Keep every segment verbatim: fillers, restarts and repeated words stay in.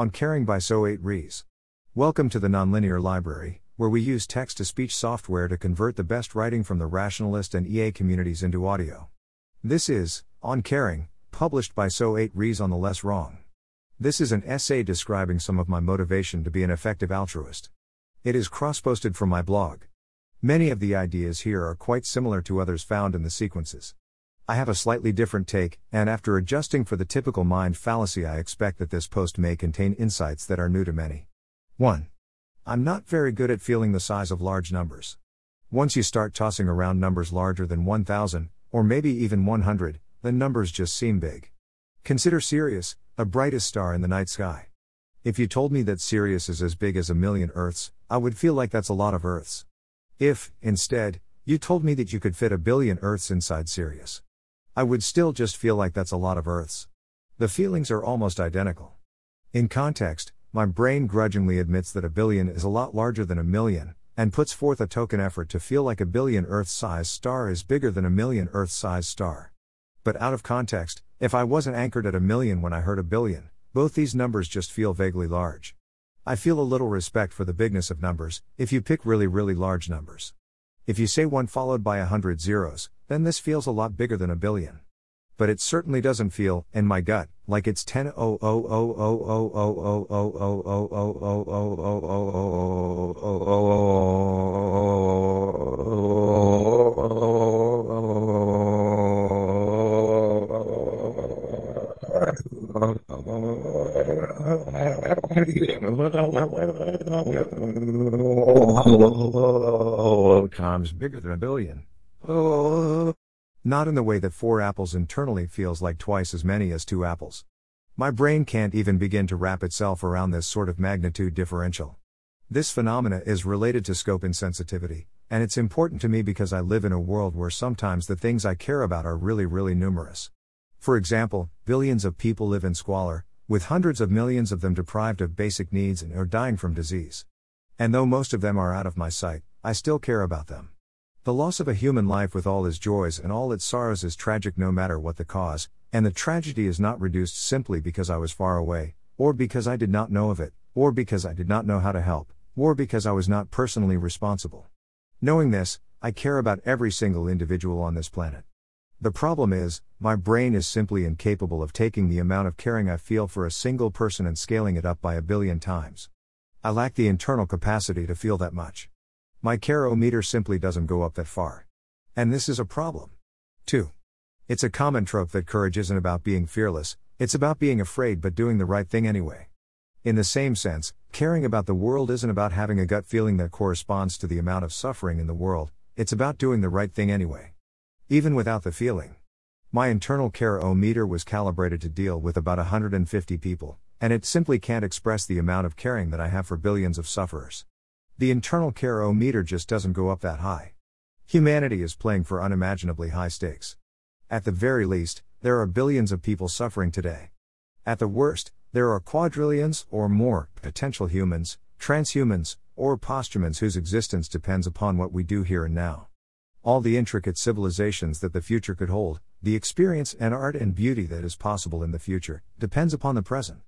On Caring by so eight res. Welcome to the Nonlinear Library, where we use text-to-speech software to convert the best writing from the rationalist and E A communities into audio. This is On Caring, published by so eight res on the Less Wrong. This is an essay describing some of my motivation to be an effective altruist. It is cross-posted from my blog. Many of the ideas here are quite similar to others found in the sequences. I have a slightly different take, and after adjusting for the typical mind fallacy, I expect that this post may contain insights that are new to many. one. I'm not very good at feeling the size of large numbers. Once you start tossing around numbers larger than one thousand, or maybe even one hundred, the numbers just seem big. Consider Sirius, the brightest star in the night sky. If you told me that Sirius is as big as a million Earths, I would feel like that's a lot of Earths. If, instead, you told me that you could fit a billion Earths inside Sirius, I would still just feel like that's a lot of Earths. The feelings are almost identical. In context, my brain grudgingly admits that a billion is a lot larger than a million, and puts forth a token effort to feel like a billion Earth-sized star is bigger than a million Earth-sized star. But out of context, if I wasn't anchored at a million when I heard a billion, both these numbers just feel vaguely large. I feel a little respect for the bigness of numbers, if you pick really really large numbers. If you say one followed by a hundred zeros, then this feels a lot bigger than a billion. But it certainly doesn't feel, in my gut, like it's ten. Times bigger than a billion. Not in the way that four apples internally feels like twice as many as two apples. My brain can't even begin to wrap itself around this sort of magnitude differential. This phenomena is related to scope insensitivity, and it's important to me because I live in a world where sometimes the things I care about are really really numerous. For example, billions of people live in squalor, with hundreds of millions of them deprived of basic needs and are dying from disease. And though most of them are out of my sight, I still care about them. The loss of a human life with all its joys and all its sorrows is tragic no matter what the cause, and the tragedy is not reduced simply because I was far away, or because I did not know of it, or because I did not know how to help, or because I was not personally responsible. Knowing this, I care about every single individual on this planet. The problem is, my brain is simply incapable of taking the amount of caring I feel for a single person and scaling it up by a billion times. I lack the internal capacity to feel that much. My care-o-meter simply doesn't go up that far. And this is a problem. two. It's a common trope that courage isn't about being fearless, it's about being afraid but doing the right thing anyway. In the same sense, caring about the world isn't about having a gut feeling that corresponds to the amount of suffering in the world, it's about doing the right thing anyway. Even without the feeling. My internal care-o-meter was calibrated to deal with about one hundred fifty people, and it simply can't express the amount of caring that I have for billions of sufferers. The internal care-o-meter just doesn't go up that high. Humanity is playing for unimaginably high stakes. At the very least, there are billions of people suffering today. At the worst, there are quadrillions or more potential humans, transhumans, or posthumans whose existence depends upon what we do here and now. All the intricate civilizations that the future could hold, the experience and art and beauty that is possible in the future, depends upon the present.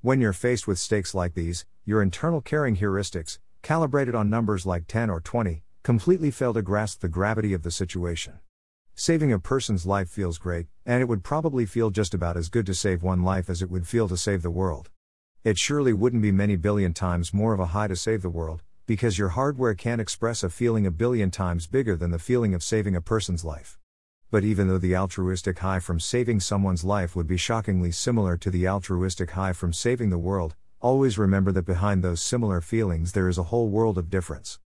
When you're faced with stakes like these, your internal caring heuristics, calibrated on numbers like ten or twenty, completely fail to grasp the gravity of the situation. Saving a person's life feels great, and it would probably feel just about as good to save one life as it would feel to save the world. It surely wouldn't be many billion times more of a high to save the world, because your hardware can't express a feeling a billion times bigger than the feeling of saving a person's life. But even though the altruistic high from saving someone's life would be shockingly similar to the altruistic high from saving the world, always remember that behind those similar feelings there is a whole world of difference.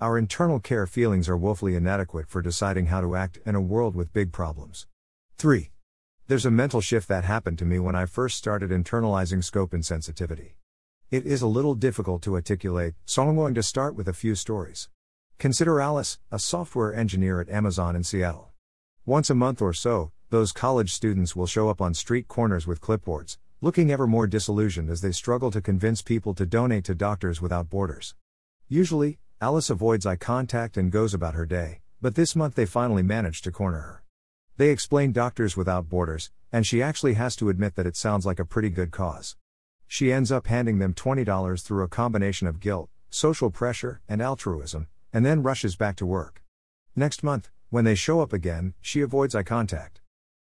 Our internal care feelings are woefully inadequate for deciding how to act in a world with big problems. three. There's a mental shift that happened to me when I first started internalizing scope insensitivity. It is a little difficult to articulate, so I'm going to start with a few stories. Consider Alice, a software engineer at Amazon in Seattle. Once a month or so, those college students will show up on street corners with clipboards, looking ever more disillusioned as they struggle to convince people to donate to Doctors Without Borders. Usually, Alice avoids eye contact and goes about her day, but this month they finally managed to corner her. They explain Doctors Without Borders, and she actually has to admit that it sounds like a pretty good cause. She ends up handing them twenty dollars through a combination of guilt, social pressure, and altruism, and then rushes back to work. Next month, when they show up again, she avoids eye contact.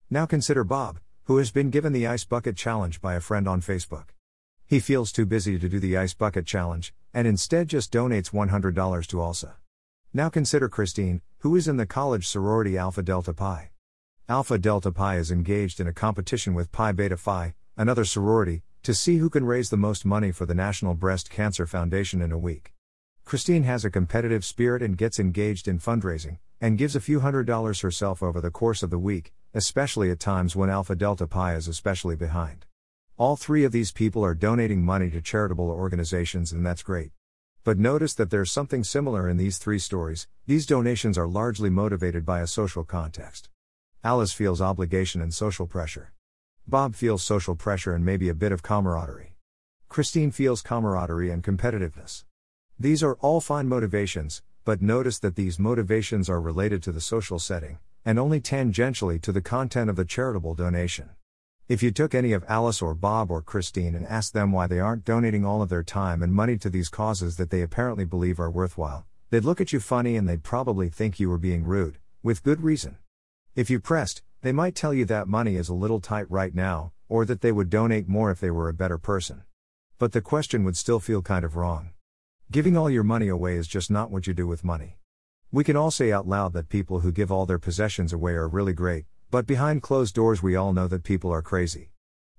Now consider Bob, who has been given the ice bucket challenge by a friend on Facebook. He feels too busy to do the ice bucket challenge, and instead just donates one hundred dollars to ALSA. Now consider Christine, who is in the college sorority Alpha Delta Pi. Alpha Delta Pi is engaged in a competition with Pi Beta Phi, another sorority, to see who can raise the most money for the National Breast Cancer Foundation in a week. Christine has a competitive spirit and gets engaged in fundraising, and gives a few hundred dollars herself over the course of the week, especially at times when Alpha Delta Pi is especially behind. All three of these people are donating money to charitable organizations, and that's great. But notice that there's something similar in these three stories. These donations are largely motivated by a social context. Alice feels obligation and social pressure. Bob feels social pressure and maybe a bit of camaraderie. Christine feels camaraderie and competitiveness. These are all fine motivations, but notice that these motivations are related to the social setting, and only tangentially to the content of the charitable donation. If you took any of Alice or Bob or Christine and asked them why they aren't donating all of their time and money to these causes that they apparently believe are worthwhile, they'd look at you funny and they'd probably think you were being rude, with good reason. If you pressed, they might tell you that money is a little tight right now, or that they would donate more if they were a better person. But the question would still feel kind of wrong. Giving all your money away is just not what you do with money. We can all say out loud that people who give all their possessions away are really great, but behind closed doors we all know that people are crazy.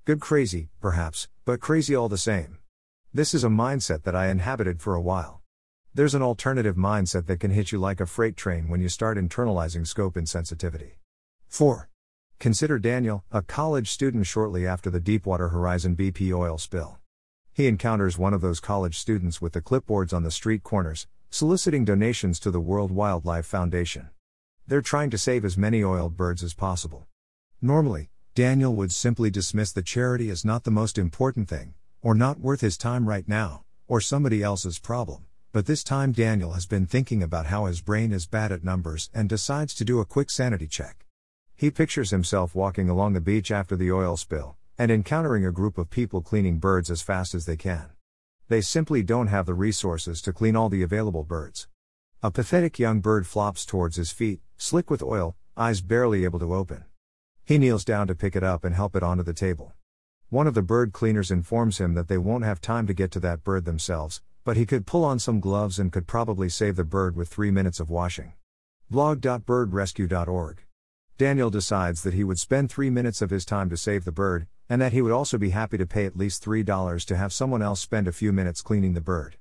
Good crazy, perhaps, but crazy all the same. This is a mindset that I inhabited for a while. There's an alternative mindset that can hit you like a freight train when you start internalizing scope insensitivity. four. Consider Daniel, a college student shortly after the Deepwater Horizon B P oil spill. He encounters one of those college students with the clipboards on the street corners, soliciting donations to the World Wildlife Foundation. They're trying to save as many oiled birds as possible. Normally, Daniel would simply dismiss the charity as not the most important thing, or not worth his time right now, or somebody else's problem, but this time Daniel has been thinking about how his brain is bad at numbers and decides to do a quick sanity check. He pictures himself walking along the beach after the oil spill, and encountering a group of people cleaning birds as fast as they can. They simply don't have the resources to clean all the available birds. A pathetic young bird flops towards his feet, slick with oil, eyes barely able to open. He kneels down to pick it up and help it onto the table. One of the bird cleaners informs him that they won't have time to get to that bird themselves, but he could pull on some gloves and could probably save the bird with three minutes of washing. blog dot bird rescue dot org. Daniel decides that he would spend three minutes of his time to save the bird, and that he would also be happy to pay at least three dollars to have someone else spend a few minutes cleaning the bird.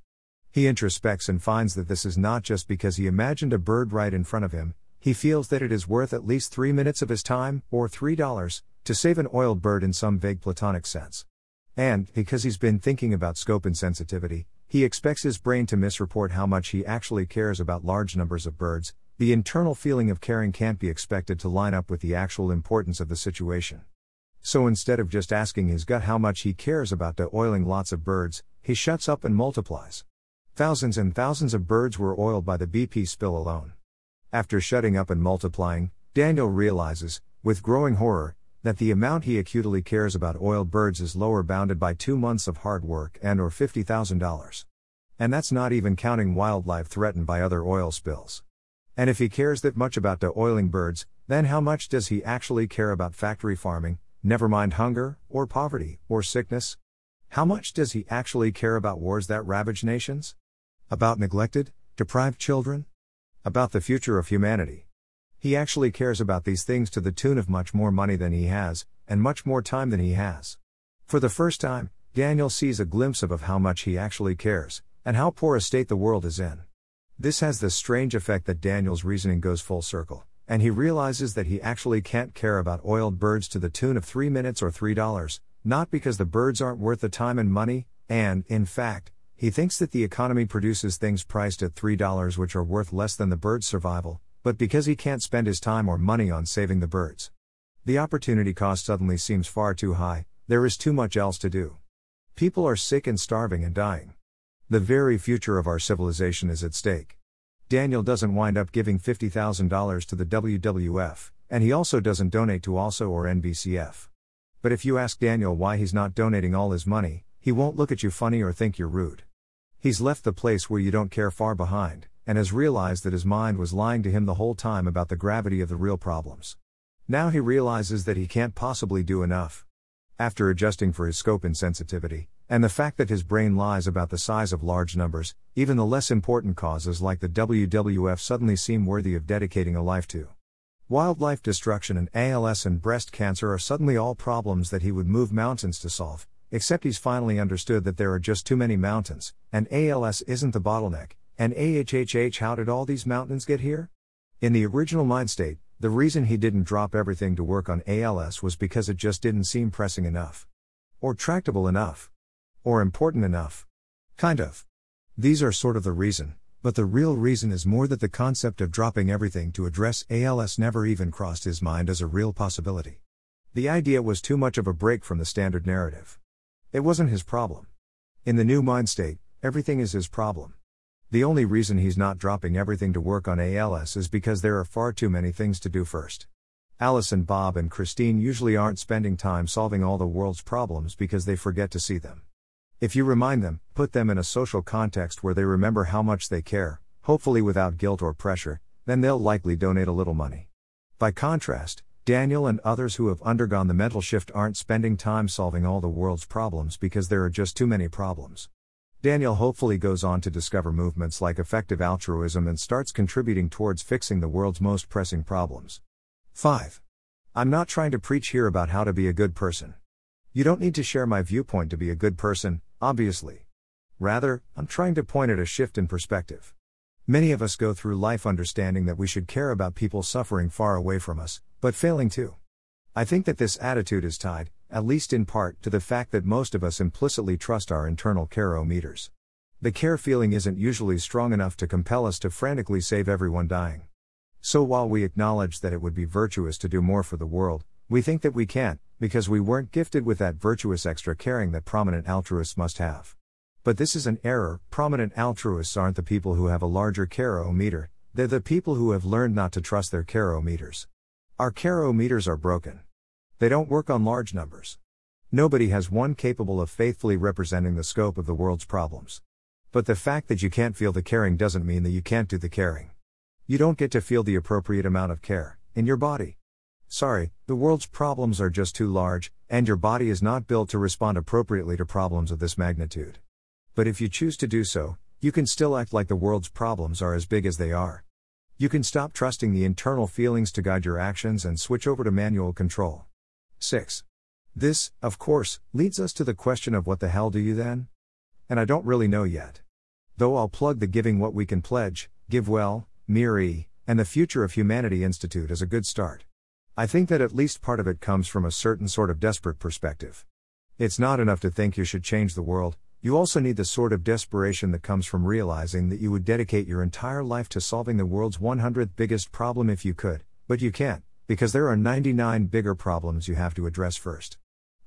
He introspects and finds that this is not just because he imagined a bird right in front of him. He feels that it is worth at least three minutes of his time, or three dollars, to save an oiled bird in some vague platonic sense. And, because he's been thinking about scope insensitivity, he expects his brain to misreport how much he actually cares about large numbers of birds. The internal feeling of caring can't be expected to line up with the actual importance of the situation. So instead of just asking his gut how much he cares about de-oiling lots of birds, he shuts up and multiplies. Thousands and thousands of birds were oiled by the B P spill alone. After shutting up and multiplying, Daniel realizes, with growing horror, that the amount he acutely cares about oiled birds is lower bounded by two months of hard work and or fifty thousand dollars. And that's not even counting wildlife threatened by other oil spills. And if he cares that much about de-oiling birds, then how much does he actually care about factory farming, never mind hunger, or poverty, or sickness? How much does he actually care about wars that ravage nations? About neglected, deprived children? About the future of humanity? He actually cares about these things to the tune of much more money than he has, and much more time than he has. For the first time, Daniel sees a glimpse of, of how much he actually cares, and how poor a state the world is in. This has the strange effect that Daniel's reasoning goes full circle, and he realizes that he actually can't care about oiled birds to the tune of three minutes or three dollars, not because the birds aren't worth the time and money, and, in fact, he thinks that the economy produces things priced at three dollars which are worth less than the bird's survival, but because he can't spend his time or money on saving the birds. The opportunity cost suddenly seems far too high. There is too much else to do. People are sick and starving and dying. The very future of our civilization is at stake. Daniel doesn't wind up giving fifty thousand dollars to the W W F, and he also doesn't donate to ALSA or N B C F. But if you ask Daniel why he's not donating all his money, He won't look at you funny or think you're rude. He's left the place where you don't care far behind, and has realized that his mind was lying to him the whole time about the gravity of the real problems. Now he realizes that he can't possibly do enough. After adjusting for his scope insensitivity, and the fact that his brain lies about the size of large numbers, even the less important causes like the W W F suddenly seem worthy of dedicating a life to. Wildlife destruction and A L S and breast cancer are suddenly all problems that he would move mountains to solve, except he's finally understood that there are just too many mountains, and A L S isn't the bottleneck, and ahhh how did all these mountains get here? In the original mind state, the reason he didn't drop everything to work on A L S was because it just didn't seem pressing enough. Or tractable enough. Or important enough. Kind of. These are sort of the reason, but the real reason is more that the concept of dropping everything to address A L S never even crossed his mind as a real possibility. The idea was too much of a break from the standard narrative. It wasn't his problem. In the new mind state, everything is his problem. The only reason he's not dropping everything to work on A L S is because there are far too many things to do first. Alice and Bob and Christine usually aren't spending time solving all the world's problems because they forget to see them. If you remind them, put them in a social context where they remember how much they care, hopefully without guilt or pressure, then they'll likely donate a little money. By contrast, Daniel and others who have undergone the mental shift aren't spending time solving all the world's problems because there are just too many problems. Daniel hopefully goes on to discover movements like effective altruism and starts contributing towards fixing the world's most pressing problems. five. I'm not trying to preach here about how to be a good person. You don't need to share my viewpoint to be a good person, obviously. Rather, I'm trying to point at a shift in perspective. Many of us go through life understanding that we should care about people suffering far away from us, but failing to. I think that this attitude is tied, at least in part, to the fact that most of us implicitly trust our internal care-o-meters. The care feeling isn't usually strong enough to compel us to frantically save everyone dying. So while we acknowledge that it would be virtuous to do more for the world, we think that we can't, because we weren't gifted with that virtuous extra caring that prominent altruists must have. But this is an error. Prominent altruists aren't the people who have a larger care-o-meter, they're the people who have learned not to trust their care-o-meters. Our care-o-meters are broken. They don't work on large numbers. Nobody has one capable of faithfully representing the scope of the world's problems. But the fact that you can't feel the caring doesn't mean that you can't do the caring. You don't get to feel the appropriate amount of care in your body. Sorry, the world's problems are just too large, and your body is not built to respond appropriately to problems of this magnitude. But if you choose to do so, you can still act like the world's problems are as big as they are. You can stop trusting the internal feelings to guide your actions and switch over to manual control. six. This, of course, leads us to the question of what the hell do you then? And I don't really know yet. Though I'll plug the Giving What We Can pledge, GiveWell, Miri, and the Future of Humanity Institute as a good start. I think that at least part of it comes from a certain sort of desperate perspective. It's not enough to think you should change the world, you also need the sort of desperation that comes from realizing that you would dedicate your entire life to solving the world's one hundredth biggest problem if you could, but you can't, because there are ninety-nine bigger problems you have to address first.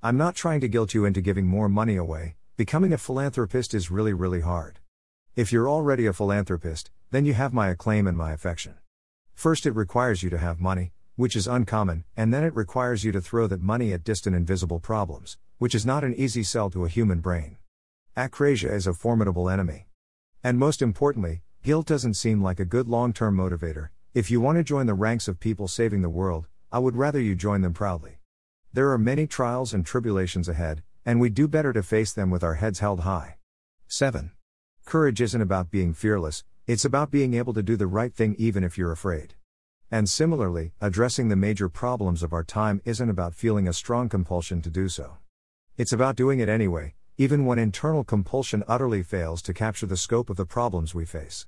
I'm not trying to guilt you into giving more money away. Becoming a philanthropist is really really hard. If you're already a philanthropist, then you have my acclaim and my affection. First it requires you to have money, which is uncommon, and then it requires you to throw that money at distant invisible problems, which is not an easy sell to a human brain. Acrasia is a formidable enemy. And most importantly, guilt doesn't seem like a good long-term motivator. If you want to join the ranks of people saving the world, I would rather you join them proudly. There are many trials and tribulations ahead, and we do better to face them with our heads held high. seven. Courage isn't about being fearless, it's about being able to do the right thing even if you're afraid. And similarly, addressing the major problems of our time isn't about feeling a strong compulsion to do so. It's about doing it anyway, even when internal compulsion utterly fails to capture the scope of the problems we face.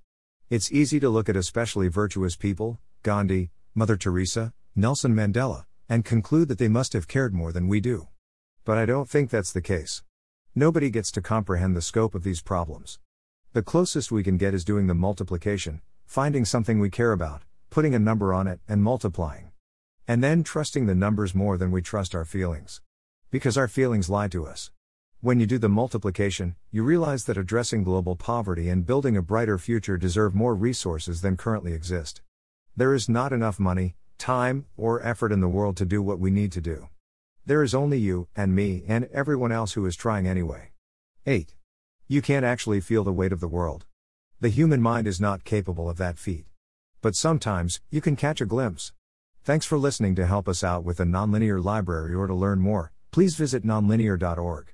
It's easy to look at especially virtuous people, Gandhi, Mother Teresa, Nelson Mandela, and conclude that they must have cared more than we do. But I don't think that's the case. Nobody gets to comprehend the scope of these problems. The closest we can get is doing the multiplication, finding something we care about, putting a number on it, and multiplying. And then trusting the numbers more than we trust our feelings. Because our feelings lie to us. When you do the multiplication, you realize that addressing global poverty and building a brighter future deserve more resources than currently exist. There is not enough money, time, or effort in the world to do what we need to do. There is only you, and me, and everyone else who is trying anyway. eight. You can't actually feel the weight of the world. The human mind is not capable of that feat. But sometimes, you can catch a glimpse. Thanks for listening. To help us out with the Nonlinear Library or to learn more, please visit nonlinear dot org.